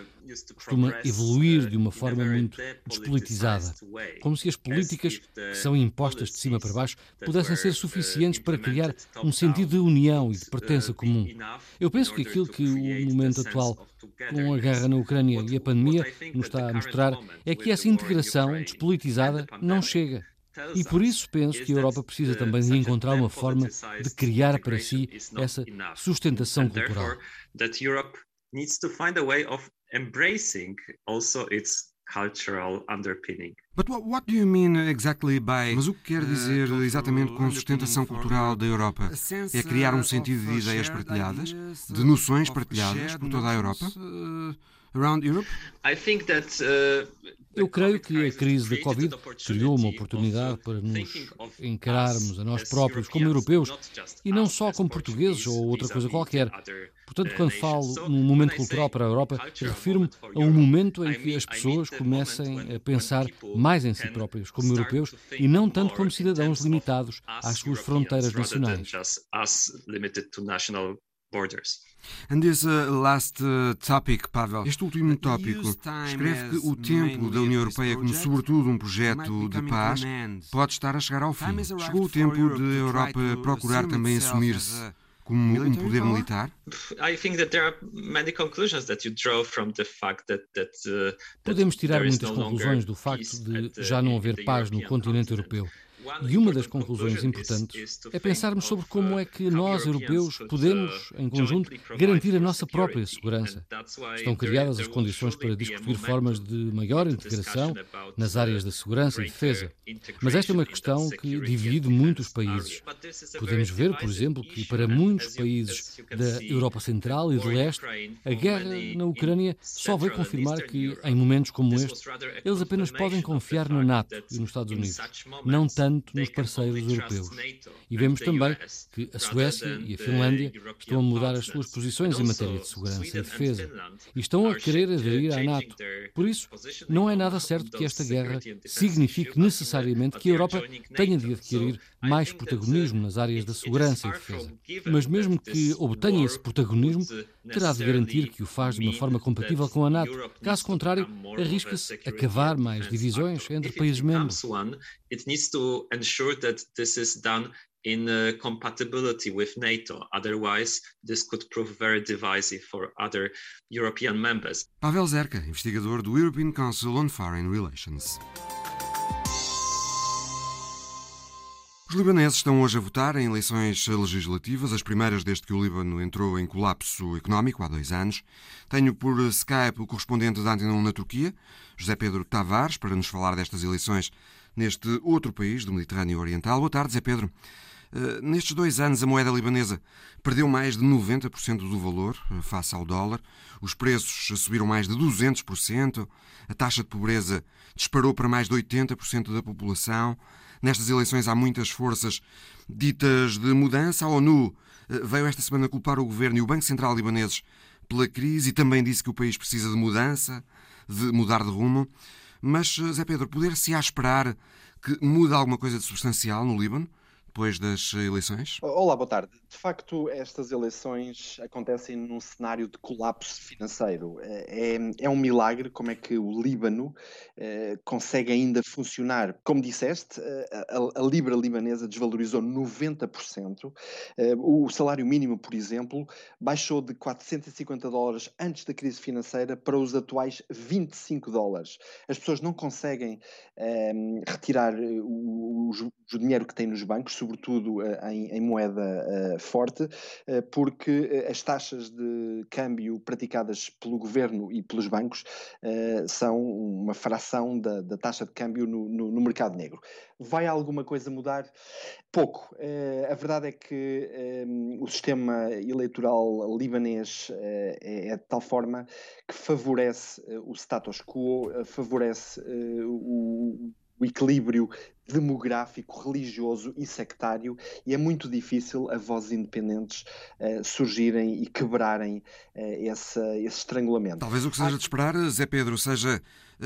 costuma evoluir de uma forma muito despolitizada, como se as políticas que são impostas de cima para baixo pudessem ser suficientes para criar um sentido de união e de pertença comum. Eu penso que aquilo que o momento atual, com a guerra na Ucrânia e a pandemia, nos está a mostrar é que essa integração despolitizada não chega. E por isso penso que a Europa precisa também de encontrar uma forma de criar para si essa sustentação cultural. Cultural underpinning. But what, what do you mean exactly by... Mas o que quer dizer exatamente com sustentação cultural da Europa? É criar um sentido de ideias partilhadas, de noções partilhadas por toda a Europa? Around Europe? I think that, uh, Eu creio que a crise da Covid criou uma oportunidade para nos encararmos a nós próprios como europeus e não só como portugueses ou outra coisa qualquer. Portanto, quando falo num momento cultural para a Europa, refiro-me a um momento em que as pessoas comecem a pensar mais em si próprias como europeus e não tanto como cidadãos limitados às suas fronteiras nacionais. Borders. And this uh, last uh, topic, Pavel. Este último tópico escreve que o tempo da União Europeia como sobretudo um projeto de paz pode estar a chegar ao fim. Chegou o tempo de a Europa procurar também assumir-se como um poder militar? Podemos tirar muitas conclusões do facto de já não haver paz no continente europeu. E uma das conclusões importantes é pensarmos sobre como é que nós, europeus, podemos, em conjunto, garantir a nossa própria segurança. Estão criadas as condições para discutir formas de maior integração nas áreas da segurança e defesa. Mas esta é uma questão que divide muitos países. Podemos ver, por exemplo, que para muitos países da Europa Central e do Leste, a guerra na Ucrânia só veio confirmar que, em momentos como este, eles apenas podem confiar na NATO e nos Estados Unidos, não tanto tanto nos parceiros europeus. E vemos também que a Suécia e a Finlândia estão a mudar as suas posições em matéria de segurança e defesa e estão a querer aderir à NATO. Por isso, não é nada certo que esta guerra signifique necessariamente que a Europa tenha de adquirir mais protagonismo nas áreas da segurança e defesa. Mas mesmo que obtenha esse protagonismo, terá de garantir que o faz de uma forma compatível com a NATO. Caso contrário, arrisca-se a cavar mais divisões entre países membros. It needs to ensure that this is done in uh, compatibility with NATO. Otherwise, this could prove very divisive for other European members. Pavel Zerka, investigador do European Council on Foreign Relations. Os libaneses estão hoje a votar em eleições legislativas, as primeiras desde que o Líbano entrou em colapso económico há dois anos. Tenho por Skype o correspondente da Antena um na Turquia, José Pedro Tavares, para nos falar destas eleições neste outro país do Mediterrâneo Oriental. Boa tarde, José Pedro. Uh, nestes dois anos, a moeda libanesa perdeu mais de noventa por cento do valor face ao dólar, os preços subiram mais de duzentos por cento, a taxa de pobreza disparou para mais de oitenta por cento da população. Nestas eleições há muitas forças ditas de mudança. A ONU veio esta semana culpar o governo e o Banco Central libaneses pela crise e também disse que o país precisa de mudança, de mudar de rumo. Mas, Zé Pedro, poder-se-á esperar que mude alguma coisa de substancial no Líbano depois das eleições? Olá, boa tarde. De facto, estas eleições acontecem num cenário de colapso financeiro. É, é um milagre como é que o Líbano eh, consegue ainda funcionar. Como disseste, a, a libra libanesa desvalorizou noventa por cento. Eh, o salário mínimo, por exemplo, baixou de quatrocentos e cinquenta dólares antes da crise financeira para os atuais vinte e cinco dólares. As pessoas não conseguem eh, retirar o, o dinheiro que têm nos bancos, sobretudo em, em moeda uh, forte, uh, porque as taxas de câmbio praticadas pelo governo e pelos bancos uh, são uma fração da, da taxa de câmbio no, no, no mercado negro. Vai alguma coisa mudar? Pouco. Uh, a verdade é que um, o sistema eleitoral libanês uh, é, é de tal forma que favorece uh, o status quo, uh, favorece uh, o, o equilíbrio demográfico, religioso e sectário, e é muito difícil a vozes independentes uh, surgirem e quebrarem uh, esse, esse estrangulamento. Talvez o que seja de esperar, Zé Pedro, seja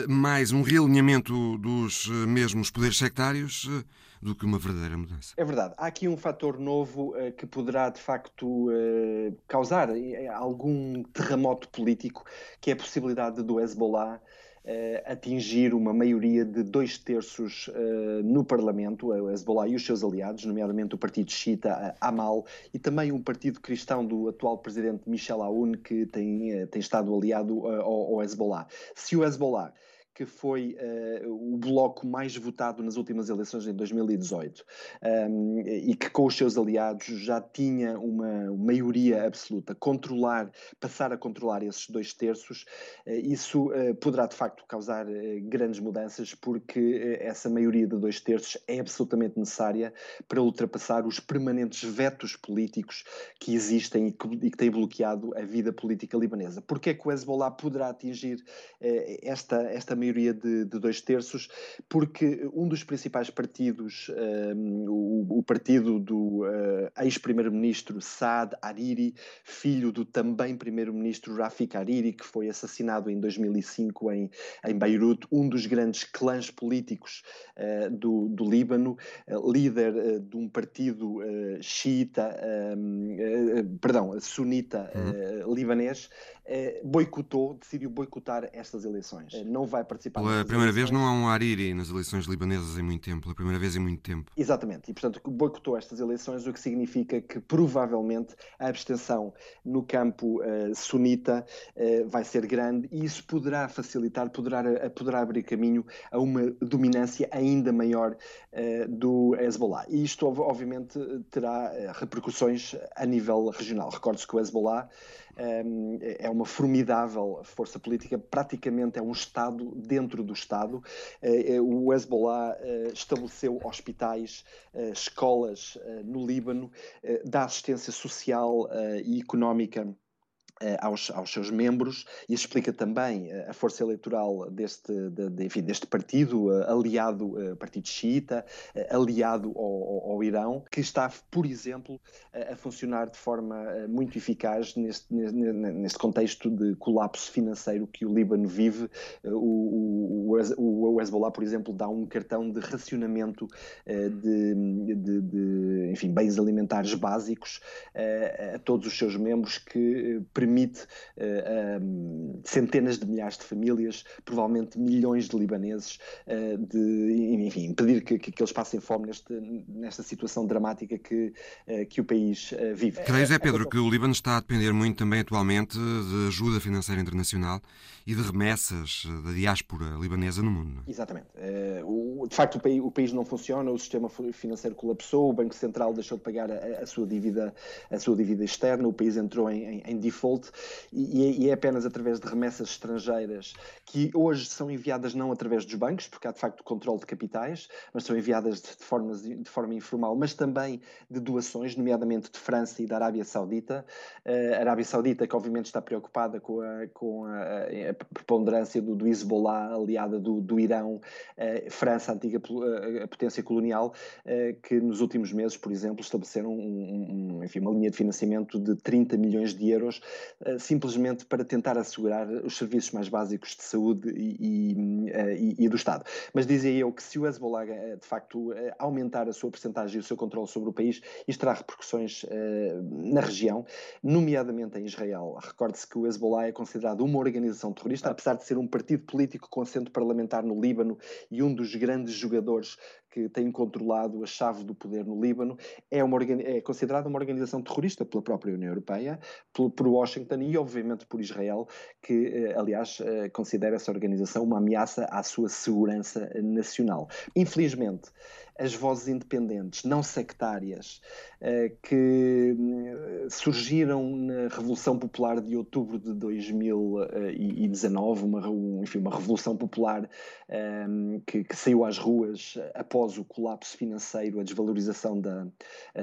mais um realinhamento dos mesmos poderes sectários uh, do que uma verdadeira mudança. É verdade. Há aqui um fator novo uh, que poderá, de facto, uh, causar algum terremoto político, que é a possibilidade do Hezbollah Uh, atingir uma maioria de dois terços uh, no Parlamento, o Hezbollah e os seus aliados, nomeadamente o partido xiita Amal e também um partido cristão do atual presidente Michel Aoun, que tem, uh, tem estado aliado uh, ao, ao Hezbollah. Se o Hezbollah, que foi uh, o bloco mais votado nas últimas eleições em dois mil e dezoito, um, e que com os seus aliados já tinha uma maioria absoluta, controlar, passar a controlar esses dois terços, uh, isso uh, poderá de facto causar uh, grandes mudanças, porque uh, essa maioria de dois terços é absolutamente necessária para ultrapassar os permanentes vetos políticos que existem e que, e que têm bloqueado a vida política libanesa. Porque é que o Hezbollah poderá atingir uh, esta, esta maioria maioria de, de dois terços? Porque um dos principais partidos, um, o, o partido do uh, ex-primeiro-ministro Saad Hariri, filho do também primeiro-ministro Rafik Hariri, que foi assassinado em dois mil e cinco em, em Beirute, um dos grandes clãs políticos uh, do, do Líbano, uh, líder uh, de um partido uh, xiita, um, uh, perdão, sunita uh, uhum. libanês, uh, boicotou, decidiu boicotar estas eleições. Uh, não vai participar. Pela primeira eleições. vez não há um Hariri nas eleições libanesas em muito tempo, pela primeira vez em muito tempo. Exatamente, e portanto boicotou estas eleições, o que significa que provavelmente a abstenção no campo uh, sunita uh, vai ser grande, e isso poderá facilitar, poderá, poderá abrir caminho a uma dominância ainda maior uh, do Hezbollah. E isto obviamente terá repercussões a nível regional. Recorde-se que o Hezbollah um, é uma formidável força política, praticamente é um Estado dentro do Estado. O Hezbollah estabeleceu hospitais, escolas no Líbano, dá assistência social e económica Aos, aos seus membros, e isso explica também a força eleitoral deste, de, de, enfim, deste partido, aliado, partido xiita, aliado ao, ao Irão, que está, por exemplo, a funcionar de forma muito eficaz neste, neste contexto de colapso financeiro que o Líbano vive. O, o, o Hezbollah, por exemplo, dá um cartão de racionamento de, de, de enfim, bens alimentares básicos a, a todos os seus membros, que permite uh, um, centenas de milhares de famílias, provavelmente milhões de libaneses, uh, de, enfim, impedir que, que eles passem fome neste, nesta situação dramática que, uh, que o país uh, vive. Creio, Zé Pedro, que o Líbano está a depender muito também atualmente de ajuda financeira internacional e de remessas da diáspora libanesa no mundo. Exatamente. Uh, o, de facto, o país, o país não funciona, o sistema financeiro colapsou, o Banco Central deixou de pagar a, a, sua, dívida, a sua dívida externa, o país entrou em, em, em default, e é apenas através de remessas estrangeiras, que hoje são enviadas não através dos bancos, porque há de facto controle de capitais, mas são enviadas de forma, de forma informal, mas também de doações, nomeadamente de França e da Arábia Saudita. A Arábia Saudita, que obviamente está preocupada com a, com a, a preponderância do, do Hezbollah, aliada do, do Irão. A França, a antiga a potência colonial, que nos últimos meses, por exemplo, estabeleceram um, um, enfim, uma linha de financiamento de trinta milhões de euros, simplesmente para tentar assegurar os serviços mais básicos de saúde e, e, e do Estado. Mas dizia eu que se o Hezbollah de facto aumentar a sua percentagem e o seu controle sobre o país, isto terá repercussões na região, nomeadamente em Israel. Recorde-se que o Hezbollah é considerado uma organização terrorista, apesar de ser um partido político com assento parlamentar no Líbano e um dos grandes jogadores que tem controlado a chave do poder no Líbano. É, uma, é considerada uma organização terrorista pela própria União Europeia, por, por Washington e, obviamente, por Israel, que, aliás, considera essa organização uma ameaça à sua segurança nacional. Infelizmente, as vozes independentes, não sectárias, que surgiram na Revolução Popular de outubro de dois mil e dezanove, uma, enfim, uma revolução popular que, que saiu às ruas após o colapso financeiro, a desvalorização da,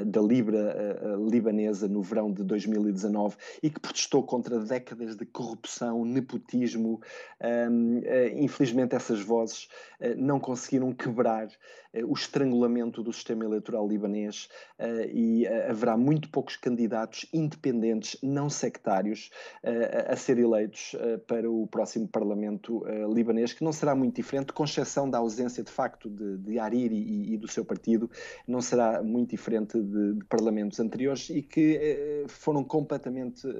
da libra libanesa no verão de dois mil e dezanove, e que protestou contra décadas de corrupção, nepotismo. Infelizmente, essas vozes não conseguiram quebrar o estrangulamento do sistema eleitoral libanês, uh, e uh, haverá muito poucos candidatos independentes, não sectários, uh, a ser eleitos uh, para o próximo Parlamento uh, libanês, que não será muito diferente, com exceção da ausência de facto de, de Hariri e, e do seu partido, não será muito diferente de, de parlamentos anteriores, e que uh, foram completamente uh,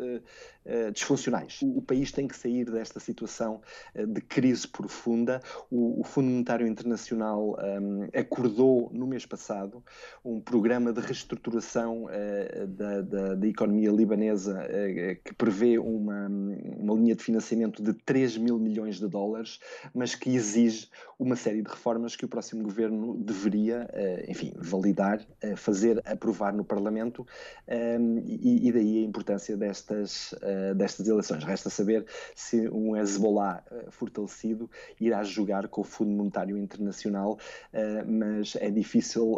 uh, disfuncionais. O, o país tem que sair desta situação uh, de crise profunda. O, o Fundo Monetário Internacional um, acordou no mês passado um programa de reestruturação uh, da, da, da economia libanesa, uh, que prevê uma, uma linha de financiamento de três mil milhões de dólares, mas que exige uma série de reformas que o próximo governo deveria, uh, enfim, validar, uh, fazer aprovar no Parlamento, um, e, e daí a importância destas, uh, destas eleições. Resta saber se um Hezbollah uh, fortalecido irá jogar com o Fundo Monetário Internacional, uh, mas é difícil,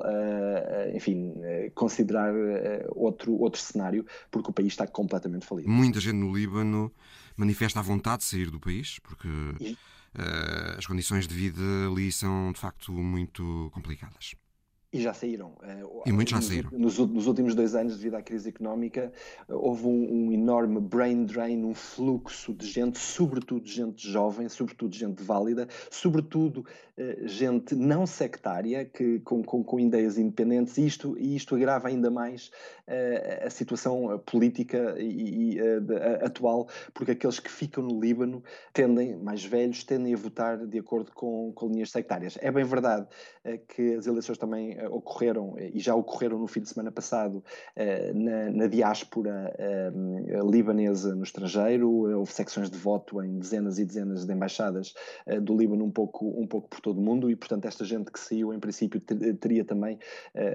enfim, considerar outro, outro cenário, porque o país está completamente falido. Muita gente no Líbano manifesta a vontade de sair do país, porque e... as condições de vida ali são, de facto, muito complicadas. E já saíram. E muitos já saíram. Nos, nos últimos dois anos, devido à crise económica, houve um, um enorme brain drain, um fluxo de gente, sobretudo gente jovem, sobretudo gente válida, sobretudo gente não sectária, que, com, com, com ideias independentes, e isto, e isto agrava ainda mais a, a situação política e, e, a, a, atual, porque aqueles que ficam no Líbano, tendem, mais velhos, tendem a votar de acordo com, com linhas sectárias. É bem verdade que as eleições também ocorreram, e já ocorreram no fim de semana passado, na, na diáspora libanesa no estrangeiro. Houve secções de voto em dezenas e dezenas de embaixadas do Líbano, um pouco, um pouco por todo o mundo, e portanto esta gente que saiu, em princípio, teria também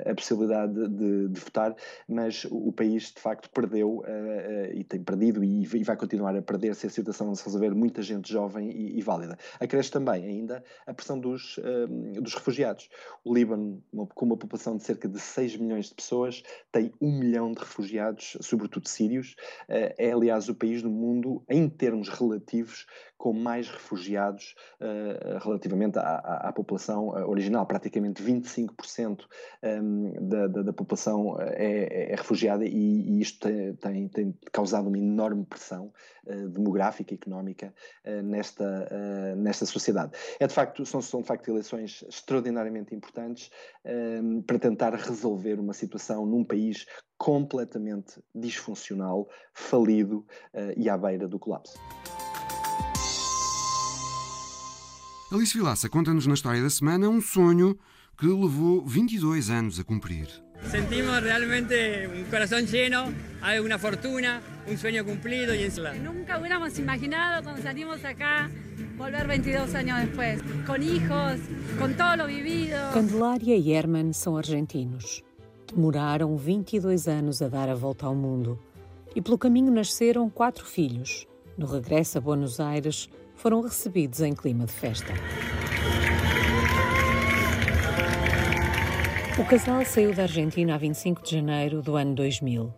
a possibilidade de, de votar, mas o país de facto perdeu uh, uh, e tem perdido e, e vai continuar a perder se a situação não se resolver, muita gente jovem e, e válida. Acresce também ainda a pressão dos, uh, dos refugiados. O Líbano, uma, com uma população de cerca de seis milhões de pessoas, tem um milhão de refugiados, sobretudo sírios. Uh, é aliás o país do mundo, em termos relativos, com mais refugiados uh, relativamente à, à, à população original. Praticamente vinte e cinco por cento um, da, da, da população é, é refugiada, e, e isto tem, tem, tem causado uma enorme pressão uh, demográfica e económica uh, nesta, uh, nesta sociedade. É de facto, são, são de facto eleições extraordinariamente importantes um, para tentar resolver uma situação num país completamente disfuncional, falido uh, e à beira do colapso. Alice Vilaça conta-nos na história da semana um sonho que levou vinte e dois anos a cumprir. Sentimos realmente um coração cheio, há uma fortuna, um sonho cumprido e isso. Nunca hubiéramos imaginado quando salimos acá voltar vinte e dois anos depois, com hijos, com todo o vivido. Candelária e Herman são argentinos. Demoraram vinte e dois anos a dar a volta ao mundo e pelo caminho nasceram quatro filhos. No regresso a Buenos Aires, foram recebidos em clima de festa. O casal saiu da Argentina a vinte e cinco de janeiro do ano dois mil.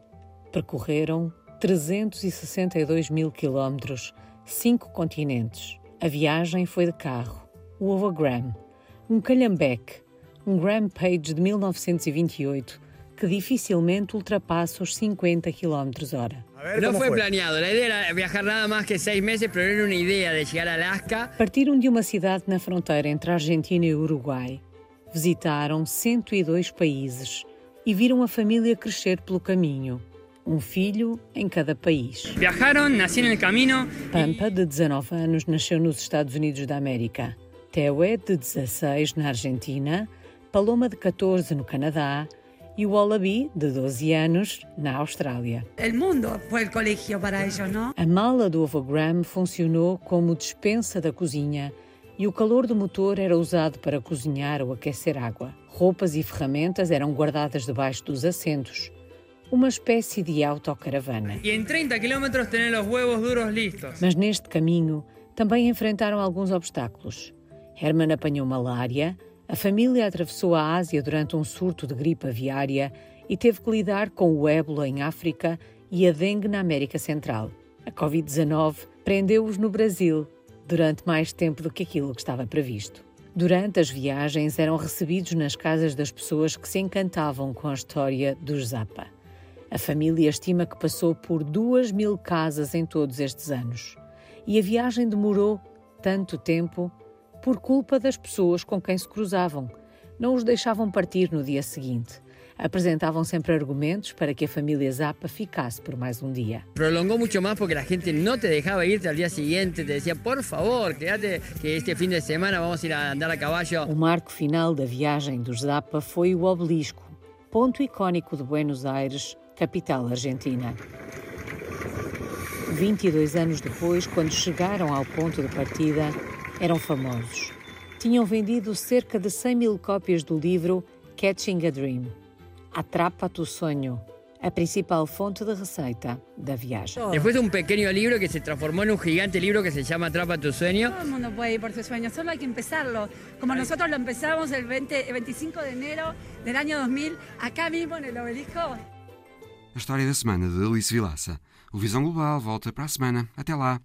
Percorreram trezentos e sessenta e dois mil quilómetros, cinco continentes. A viagem foi de carro, o Hologram, um calhambeque, um Rampage de mil novecentos e vinte e oito, que dificilmente ultrapassa os cinquenta quilómetros hora. Não foi planeado, a ideia era viajar nada mais que seis meses, mas era uma ideia de chegar a Alaska. Partiram de uma cidade na fronteira entre a Argentina e o Uruguai. Visitaram cento e dois países e viram a família crescer pelo caminho. Um filho em cada país. Viajaram, nasceram no caminho. Pampa, de dezenove anos, nasceu nos Estados Unidos da América. Tewe, de dezasseis, na Argentina. Paloma, de catorze, no Canadá. E o Wallaby, de doze anos, na Austrália. El mundo foi o colégio para eles, não? A mala do Ovogram funcionou como despensa da cozinha e o calor do motor era usado para cozinhar ou aquecer água. Roupas e ferramentas eram guardadas debaixo dos assentos. Uma espécie de autocaravana. E em trinta quilómetros têm os huevos duros listos. Mas neste caminho também enfrentaram alguns obstáculos. Herman apanhou malária. A família atravessou a Ásia durante um surto de gripe aviária e teve que lidar com o ébola em África e a dengue na América Central. A covid dezenove prendeu-os no Brasil durante mais tempo do que aquilo que estava previsto. Durante as viagens eram recebidos nas casas das pessoas que se encantavam com a história dos Zappa. A família estima que passou por duas mil casas em todos estes anos. E a viagem demorou tanto tempo por culpa das pessoas com quem se cruzavam. Não os deixavam partir no dia seguinte. Apresentavam sempre argumentos para que a família Zappa ficasse por mais um dia. Prolongou muito mais porque a gente não te deixava ir ao dia seguinte. Te dizia, por favor, quédate que este fim de semana vamos ir a andar a cavalo. O marco final da viagem dos Zappa foi o Obelisco, ponto icónico de Buenos Aires, capital argentina. vinte e dois anos depois, quando chegaram ao ponto de partida, eram famosos. Tinham vendido cerca de cem mil cópias do livro Catching a Dream, Atrapa-te o Sonho, a principal fonte de receita da viagem. Depois de um pequeno livro que se transformou num gigante livro que se chama Atrapa-te o Sonho. Todo mundo pode ir por seu sonho, só há que começarlo. Como nós lo começamos el vinte, veinticinco de enero del año dois mil, acá mesmo no Obelisco. A história da semana de Alice Vilaça. O Visão Global volta para a semana. Até lá.